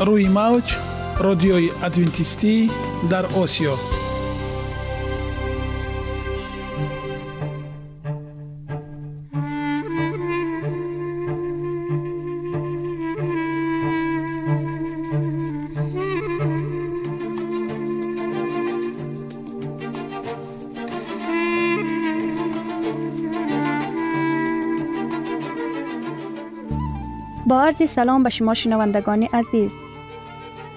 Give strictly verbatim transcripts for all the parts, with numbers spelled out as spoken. روی موج رادیوی ادوینتیستی در آسیا. با عرض سلام به شما شنوندگان عزیز،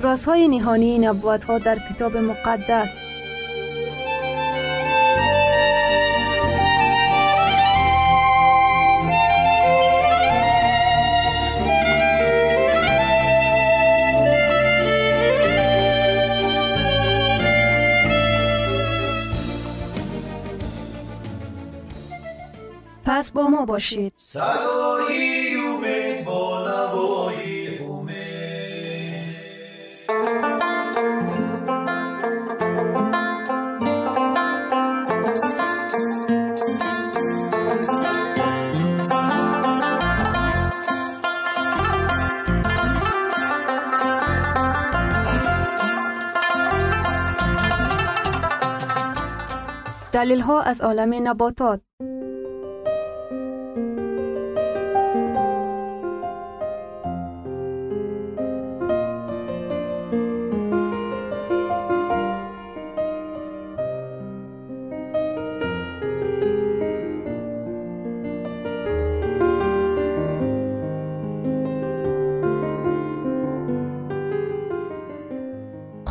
رازهای نهانی نبوت‌ها در کتاب مقدس. پس با ما باشید. صدای امید با نوای امید. دلیل ها از عالم نباتات.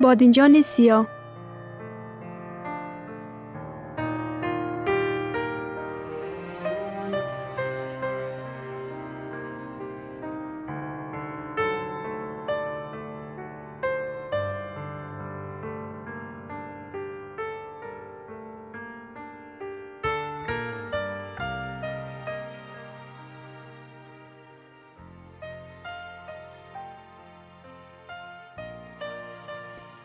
بادنجان سیاه،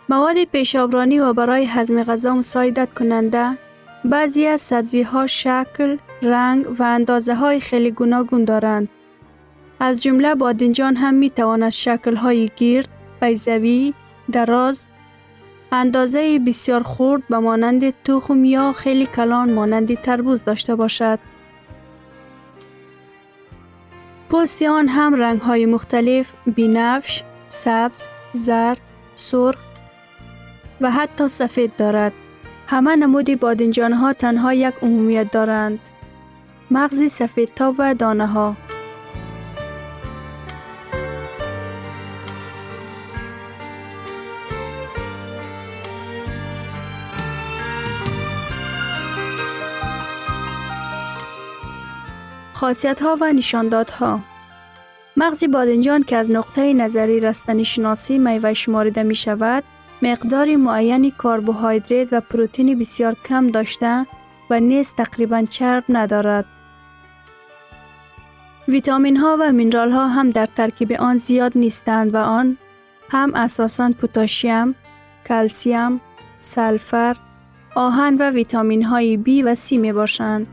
مواد پیشابرانی و برای هضم غذا مساعدت کننده. بعضی از سبزی ها شکل، رنگ و اندازه های خیلی گوناگون دارند. از جمله بادنجان هم می تواند شکل های گیرد، بیضوی، دراز، اندازه بسیار خرد به مانند تخم یا خیلی کلان مانند تربوز داشته باشد. پوست آن هم رنگ های مختلف، بنفش، سبز، زرد، سرخ و حتی سفید دارد. همه نمود بادنجان ها تنها یک عمومیت دارند: مغز سفیدتا و دانه ها. خاصیت ها و نشانداد ها: مغز بادنجان که از نقطه نظری رستنی شناسی میوه شمارده می شود، مقداری معینی کربوهیدرات و پروتئین بسیار کم داشته و نیز تقریباً چرب ندارد. ویتامین ها و مینرال ها هم در ترکیب آن زیاد نیستند و آن هم اساساً پتاسیم، کلسیم، سلفر، آهن و ویتامین های بی و سی می باشند.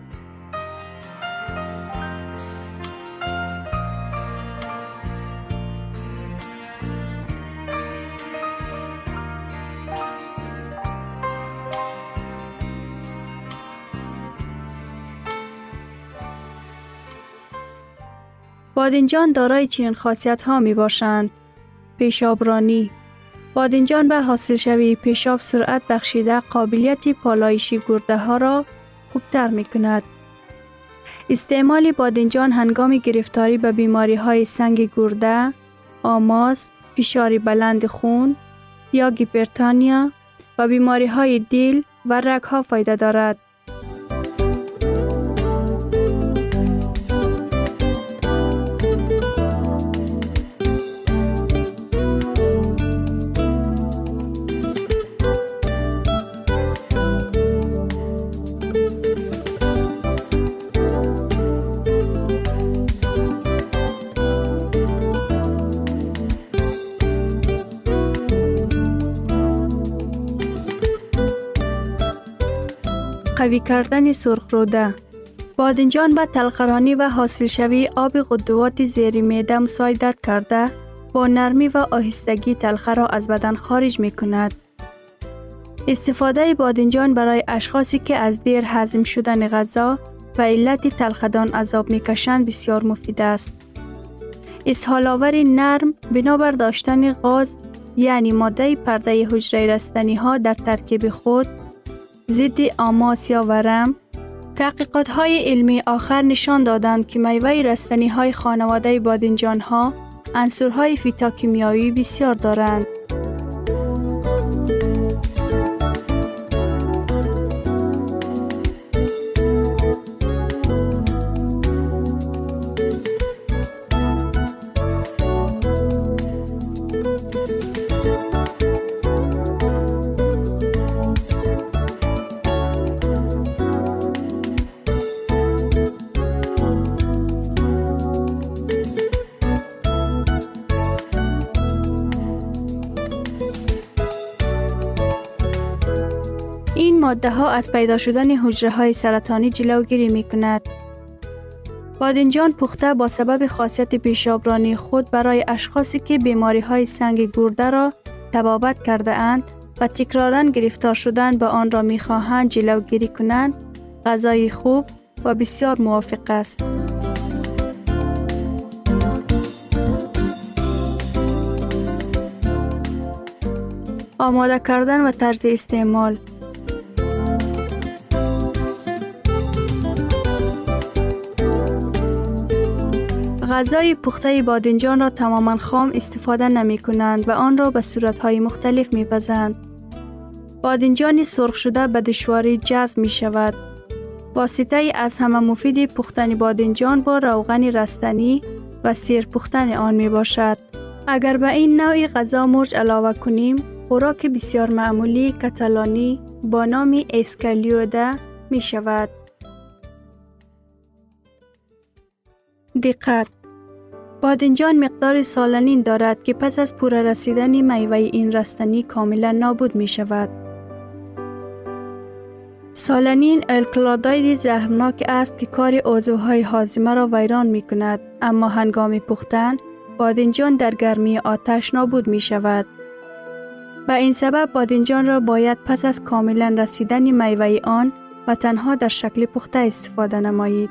بادنجان دارای چنین خاصیت ها می باشند: پیشابرانی. بادنجان به حاصل شوی پیشاب سرعت بخشیده قابلیت پالایشی گرده ها را خوبتر می کند. استعمال بادنجان هنگام گرفتاری به بیماری های سنگ گرده، آماس، فشار بلند خون یا هایپرتانیا و بیماری های دل و رگ ها فایده دارد. قوی کردن سرخ روده. بادنجان به تلخرانی و حاصل شوی آب غدوات زیر معده مساعدت کرده با نرمی و آهستگی تلخه را از بدن خارج می کند. استفاده بادنجان برای اشخاصی که از دیر هضم شدن غذا و علت تلخدان عذاب می کشند بسیار مفید است. اسهال‌آور نرم بنابر داشتن غاز یعنی ماده پرده حجره رستنی ها در ترکیب خود، ضد آماس یا ورم. تحقیقات های علمی آخر نشان دادند که میوه رستنی های خانواده بادنجان ها عنصرهای فیتوشیمیایی بسیار دارند. این ماده ها از پیدا شدن حجره های سرطانی جلوگیری می کند. بادنجان پخته با سبب خاصیت پیشابرانی خود برای اشخاصی که بیماری های سنگ گرده را تبابت کرده اند و تکراراً گرفتار شدن به آن را می خواهند جلوگیری کنند، غذای خوب و بسیار موافق است. آماده کردن و طرز استعمال. غذای پخته بادنجان را تماما خام استفاده نمی کنند و آن را به صورت‌های مختلف می پزند. بادنجان سرخ شده به دشواری جذب می شود. واسطه از همه مفید پختن بادنجان با روغن رستنی و سیر پختن آن می باشد. اگر به این نوع غذا مرچ علاوه کنیم، خوراک بسیار معمولی کاتالانی با نام اسکالیوده می شود. دقت. بادنجان مقدار سالنین دارد که پس از پوره رسیدن میوه این رستنی کاملا نابود می شود. سالنین الکلاداید زهرناک است که کار عضوهای هاضمه را ویران می کند، اما هنگام پختن بادنجان در گرمی آتش نابود می شود. به این سبب بادنجان را باید پس از کاملا رسیدن میوه آن و تنها در شکل پخته استفاده نمایید.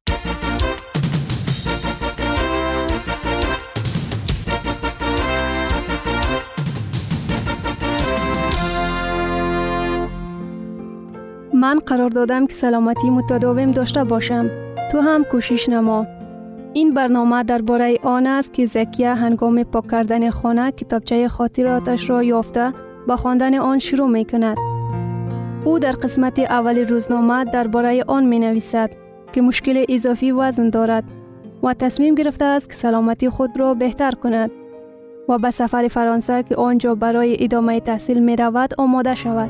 من قرار دادم که سلامتی متداوم داشته باشم. تو هم کوشش نما. این برنامه درباره آن است که زکیه هنگام پاک کردن خانه کتابچه خاطراتش را یافته با خواندن آن شروع می کند. او در قسمت اول روزنامه درباره آن می نویسد که مشکل اضافی وزن دارد و تصمیم گرفته است که سلامتی خود را بهتر کند و به سفر فرانسه که آنجا برای ادامه تحصیل می رود آماده شود.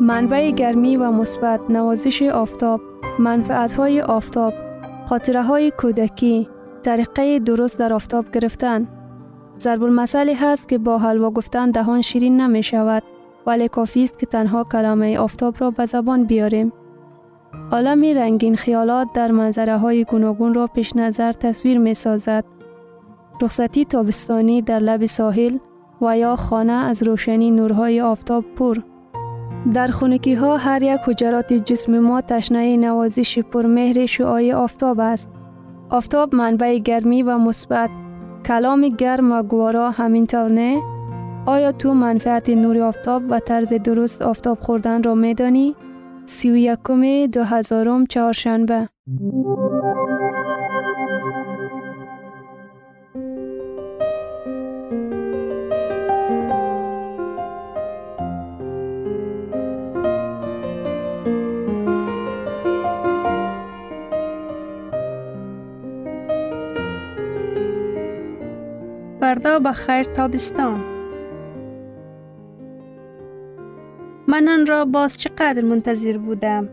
منبع گرمی و مثبت، نوازش آفتاب، منفعت‌های آفتاب، خاطره‌های کودکی، طریقه درست در آفتاب گرفتن. ضرب المثل هست که با حلوا گفتن دهان شیرین نمی شود، ولی کافی است که تنها کلمه آفتاب را به زبان بیاریم. عالم رنگین خیالات در منظره‌های گوناگون را پیش نظر تصویر می سازد. رخصتی تابستانی در لب ساحل و یا خانه از روشنی نورهای آفتاب پر. در خونکی ها هر یک حجرات جسم ما تشنه نوازش پرمهر شعاع آفتاب است. آفتاب منبع گرمی و مثبت، کلام گرم و گوارا همینطور نه؟ آیا تو منفعت نور آفتاب و طرز درست آفتاب خوردن را می دانی؟ سی و یکم دو هزارم چهارشنبه. فردا بخیر تابستان. من آن را باز چقدر منتظر بودم.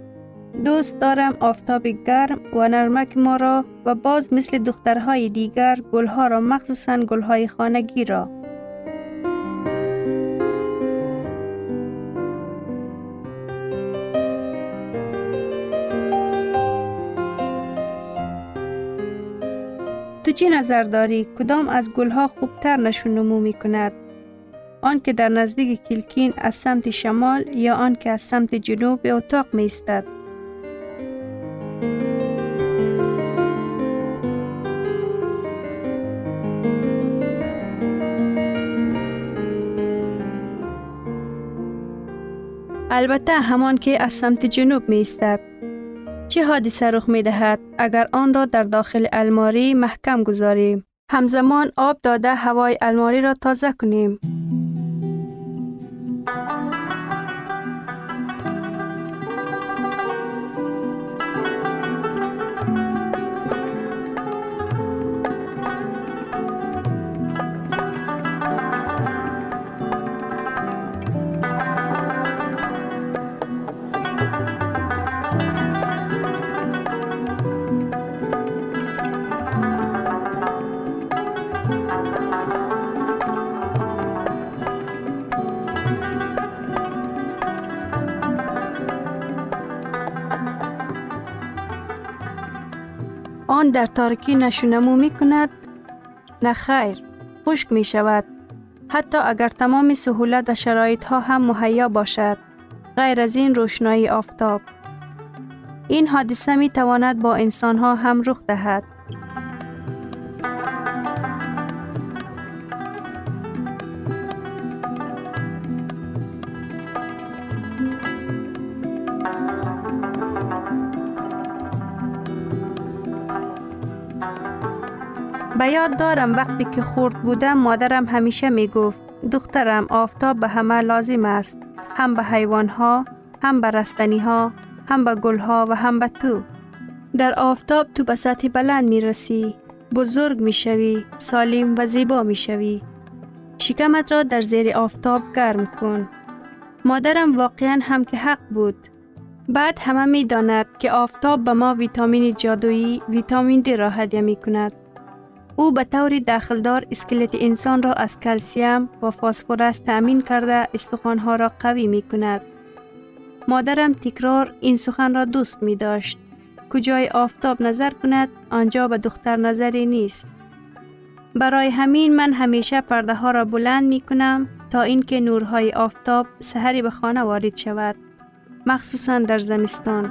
دوست دارم آفتاب گرم و نرمک ما را و باز مثل دخترهای دیگر گلها را، مخصوصاً گلهای خانگی را. تو چی نظر داری؟ کدام از گلها خوبتر نشون نمو می کند؟ آن که در نزدیک کلکین از سمت شمال یا آن که از سمت جنوب به اتاق می ایستد؟ البته همان که از سمت جنوب می ایستد. چه حادثه رخ می دهد اگر آن را در داخل الماری محکم گذاریم؟ همزمان آب داده هوای الماری را تازه کنیم. آن در تاریکی نشونمو می کند؟ نه خیر، خشک می شود. حتی اگر تمام سهولت و شرایط ها هم مهیا باشد، غیر از این روشنایی آفتاب. این حادثه می تواند با انسان ها هم رخ دهد. به یاد دارم وقتی که خرد بودم مادرم همیشه می گفت دخترم آفتاب به همه لازم است، هم به حیوانها، هم به رستنیها، هم به گلها و هم به تو. در آفتاب تو به سطح بلند می رسی، بزرگ می شوی، سالم و زیبا می شوی. شکمت را در زیر آفتاب گرم کن. مادرم واقعا هم که حق بود. بعد همه می داند که آفتاب به ما ویتامین جادویی، ویتامین دی را هدیه می کند. او به طور داخلدار اسکلت انسان را از کلسیم و فسفرس تأمین کرده استخوانها را قوی می کند. مادرم تکرار این سخن را دوست می داشت. کجای آفتاب نظر کند، آنجا به دختر نظری نیست. برای همین من همیشه پرده ها را بلند می کنم تا اینکه نورهای آفتاب سحری به خانه وارد شود، مخصوصا در زمستان.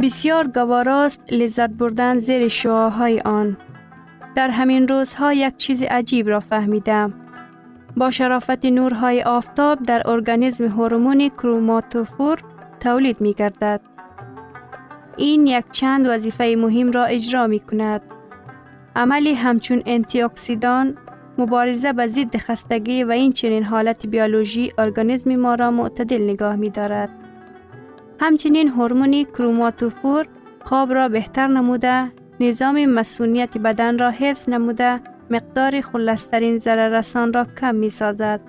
بسیار گواراست لذت بردن زیر شعاهای آن. در همین روزها یک چیز عجیب را فهمیدم. با شرافت نورهای آفتاب در ارگانیسم هورمون کروماتوفور تولید می گردد. این یک چند وظیفه مهم را اجرا می کند. عملی همچون انتی‌اکسیدان، مبارزه با ضد خستگی و این چنین حالت بیولوژی ارگانیسم ما را معتدل نگاه می دارد. همچنین هورمون کروماتوفور خواب را بهتر نموده، نظام مسئولیت بدن را حفظ نموده، مقدار خلصترین ضرررسان را کم می سازد.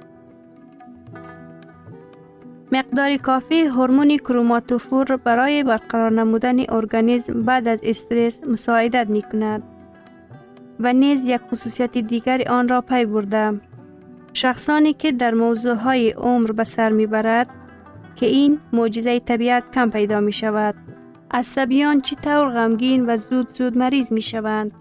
مقدار کافی هورمون کروماتوفور برای برقرار نمودن ارگانیسم بعد از استرس مساعدت می کند. و نیز یک خصوصیت دیگر آن را پی بردم. شخصانی که در موضوعهای عمر به سر می برد، که این معجزه طبیعت کم پیدا می شود. عصبیان چطور غمگین و زود زود مریض می شوند.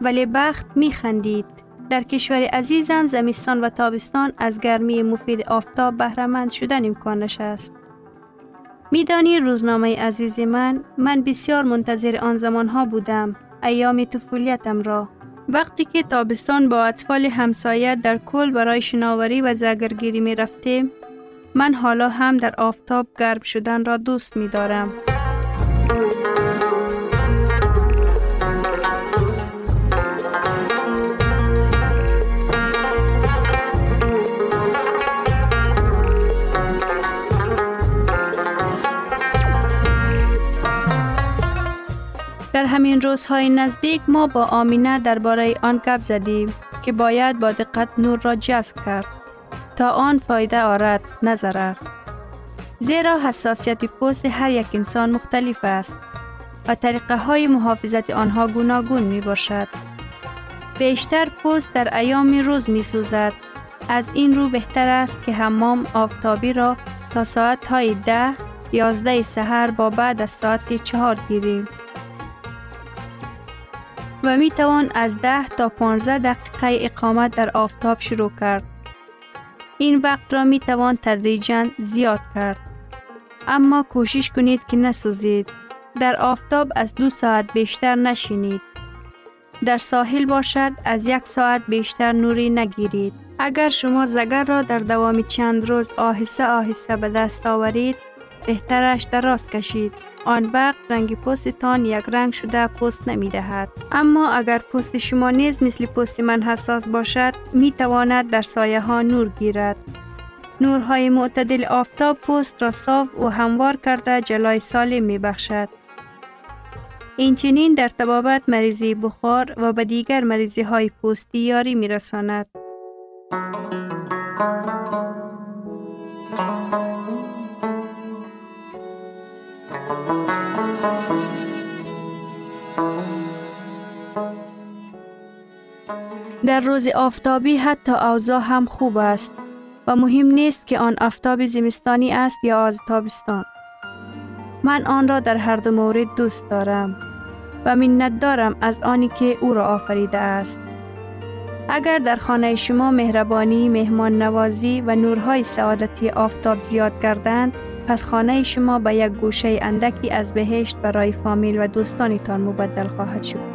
ولی بخت می خندید. در کشور عزیزم زمستان و تابستان از گرمی مفید آفتاب بهره مند شدن امکانش است. می دانی روزنامه عزیز من، من بسیار منتظر آن زمانها بودم، ایام طفولیتم را. وقتی که تابستان با اطفال همسایه در کل برای شناوری و زگرگیری می رفتیم، من حالا هم در آفتاب گرم شدن را دوست می دارم. در همین روزهای نزدیک ما با آمینه درباره آن گپ زدیم که باید با دقت نور را جذب کرد تا آن فایده آرد، نه ضرر. زیرا حساسیت پوست هر یک انسان مختلف است و طریقه های محافظت آنها گوناگون می باشد. بیشتر پوست در ایام روز می سوزد. از این رو بهتر است که حمام آفتابی را تا ساعت های ده یازده سحر با بعد از ساعت چهار گیریم و می توان از ده تا پانزده دقیقه اقامت در آفتاب شروع کرد. این وقت را می توان تدریجاً زیاد کرد. اما کوشش کنید که نسوزید. در آفتاب از دو ساعت بیشتر نشینید. در ساحل باشد از یک ساعت بیشتر نوری نگیرید. اگر شما زگر را در دوام چند روز آهسته آهسته به دست آورید، بهترش دراز کشید. آن وقت رنگ پوستتان یک رنگ شده پوست نمی دهد. اما اگر پوست شما نیز مثل پوست من حساس باشد، می تواند در سایه ها نور گیرد. نورهای معتدل آفتاب پوست را صاف و هموار کرده جلای سالم می بخشد. این چنین در تبابت مریضی بخار و به دیگر مریضی های پوستی یاری می رساند. در روز آفتابی حتی اوضاع هم خوب است و مهم نیست که آن آفتاب زمستانی است یا از تابستان. من آن را در هر دو مورد دوست دارم و منت دارم از آنی که او را آفریده است. اگر در خانه شما مهربانی، مهمان نوازی و نورهای سعادتی آفتاب زیاد گردند، پس خانه شما به یک گوشه اندکی از بهشت برای فامیل و دوستانتان مبدل خواهد شد.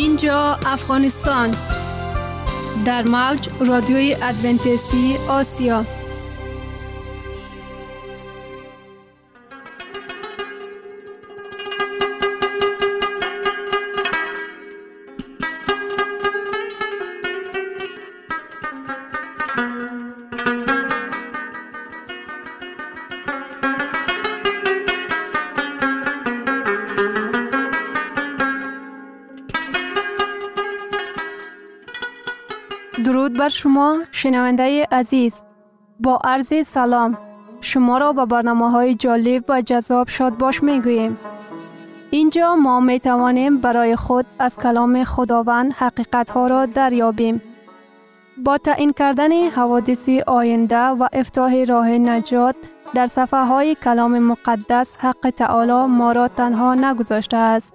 اینجا افغانستان در موج رادیوی ادونتیستی آسیا. درود بر شما شنونده عزیز، با عرض سلام شما را به برنامه‌های جالب و جذاب شادباش می‌گوییم. اینجا ما می‌توانیم برای خود از کلام خداوند حقیقت‌ها را دریابیم. با تعیین کردن حوادث آینده و افتتاح راه نجات در صفحه‌های کلام مقدس، حق تعالی ما را تنها نگذاشته است.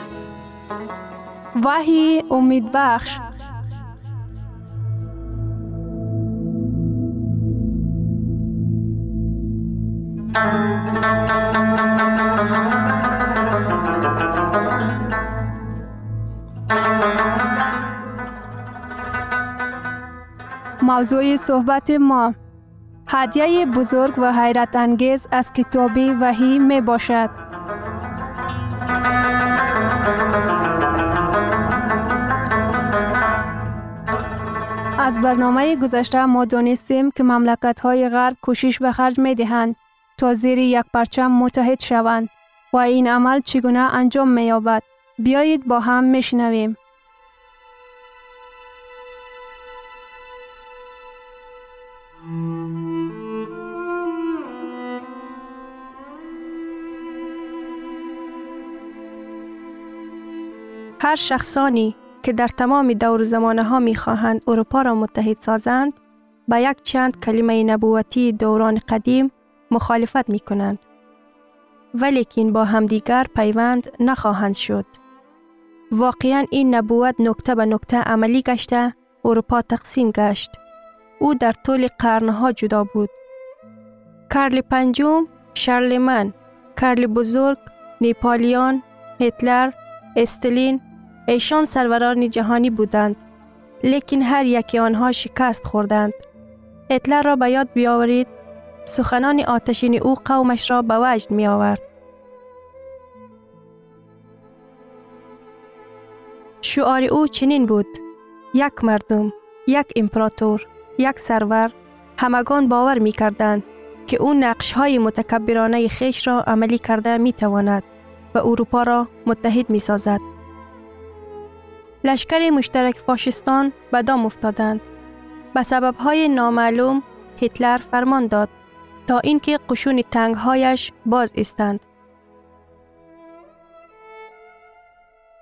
وحی امید بخش. موضوع صحبت ما هدیه بزرگ و حیرت انگیز از کتاب وحی می باشد. از برنامه گذشته ما دانستیم که مملکت‌های غرب کوشش به خرج می‌دهند تا زیر یک پرچم متحد شوند و این عمل چگونه انجام می‌یابد. بیایید با هم می‌شنویم. هر شخصانی که در تمام دور زمانه ها می خواهند اروپا را متحد سازند، با یک چند کلمه نبوتی دوران قدیم مخالفت می کنند. ولیکن با همدیگر پیوند نخواهند شد. واقعاً این نبوت نکته به نکته عملی گشته، اروپا تقسیم گشت. او در طول قرنها جدا بود. کارل پنجم، شارلمان، کارل بزرگ، نپالیون، هیتلر، استالین، ایشان سروران جهانی بودند، لیکن هر یکی آنها شکست خوردند. هیتلر را به یاد بیاورید، سخنان آتشین او قومش را به وجد می آورد. شعار او چنین بود: یک مردم، یک امپراتور، یک سرور. همگان باور می کردند که او نقش های متکبرانه خیش را عملی کرده می تواند و اروپا را متحد می سازد. لشکر مشترک فاشیستان به دام افتادند. به سبب‌های نامعلوم هیتلر فرمان داد تا اینکه قشون تنگ‌هایش باز ایستند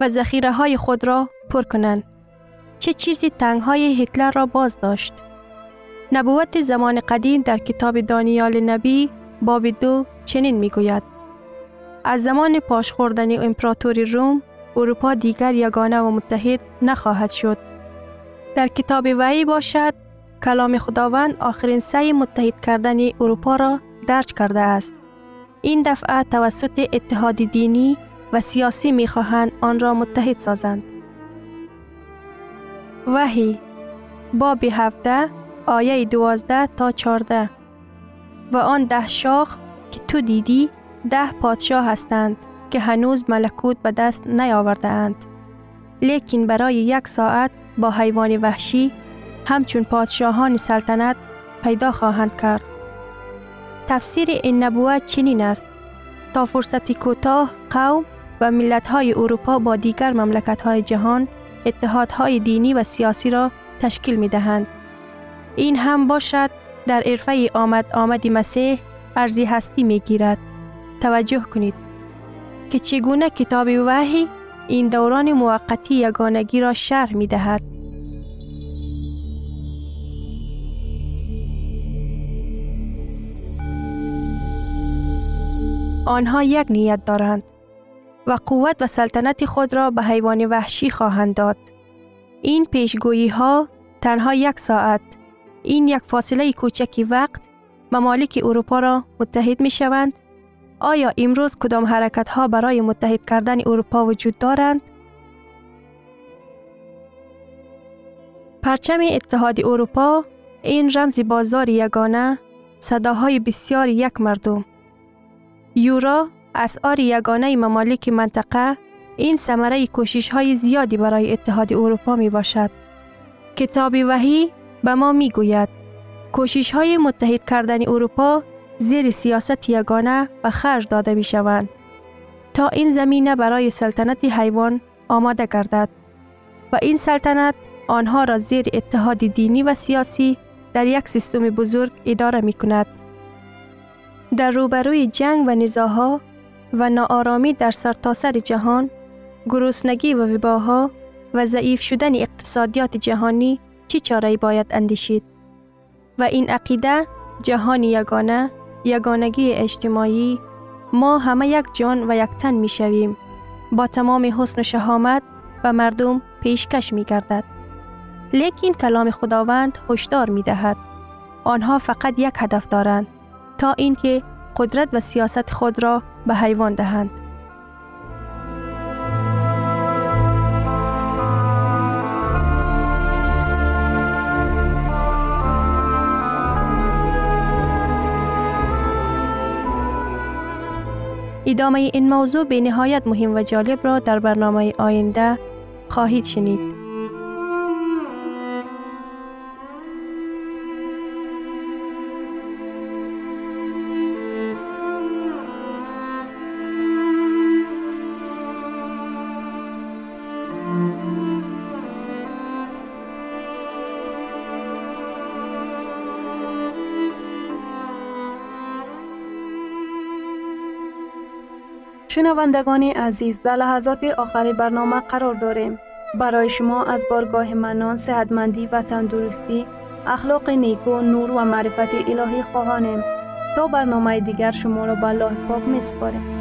و ذخیره‌های خود را پر کنند. چه چیزی تنگ‌های هیتلر را باز داشت؟ نبوت زمان قدیم در کتاب دانیال نبی باب دو چنین می‌گوید: از زمان پاش خوردن امپراتوری روم، اروپا دیگر یگانه و متحد نخواهد شد. در کتاب وحی باشد، کلام خداوند آخرین سعی متحد کردن اروپا را درج کرده است. این دفعه توسط اتحاد دینی و سیاسی می‌خواهند آن را متحد سازند. وحی باب هفده آیه دوازده تا چهارده: و آن ده شاخ که تو دیدی ده پادشاه هستند که هنوز ملکوت به دست نیاورده اند، لیکن برای یک ساعت با حیوان وحشی همچون پادشاهان سلطنت پیدا خواهند کرد. تفسیر این نبوت چنین است: تا فرصتی کوتاه قوم و ملت‌های اروپا با دیگر مملکت‌های جهان اتحادهای دینی و سیاسی را تشکیل می‌دهند. این هم باشد در عرفه آمد آمد مسیح ارزی هستی می‌گیرد. توجه کنید که چگونه کتاب وحی این دوران موقتی یگانگی را شرح می دهد. آنها یک نیت دارند و قوت و سلطنت خود را به حیوان وحشی خواهند داد. این پیشگویی ها تنها یک ساعت، این یک فاصله کوچکی وقت، ممالک اروپا را متحد می شوند. آیا امروز کدام حرکت ها برای متحد کردن اروپا وجود دارند؟ پرچم اتحاد اروپا، این رمز بازار یگانه، صداهای بسیار یک مردم. یورو، اسعار یگانه ممالک منطقه، این ثمره کوشش های زیادی برای اتحاد اروپا می باشد. کتاب وحی به ما می گوید کوشش های متحد کردن اروپا زیر سیاست یگانه به خرج داده می شوند تا این زمینه برای سلطنت حیوان آماده گردد و این سلطنت آنها را زیر اتحاد دینی و سیاسی در یک سیستم بزرگ اداره می کند. در روبروی جنگ و نزاعها و ناآرامی در سرتاسر جهان، گرسنگی و وباها و ضعیف شدن اقتصادیات جهانی چه چاره‌ای باید اندیشید؟ و این عقیده جهان یگانه، یگانگی اجتماعی، ما همه یک جان و یک تن می شویم، با تمام حسن و شهامت و مردم پیشکش می گردد. لیکن کلام خداوند هشدار می دهد. آنها فقط یک هدف دارند، تا اینکه قدرت و سیاست خود را به حیوان دهند. ادامه این موضوع به نهایت مهم و جالب را در برنامه آینده خواهید شنید. شنوندگان عزیز، در لحظات آخر برنامه قرار داریم. برای شما از بارگاه منان، صحتمندی و تندرستی، اخلاق نیکو، نور و معرفت الهی خواهانیم. تا برنامه دیگر شما را به الله پاک می‌سپاریم.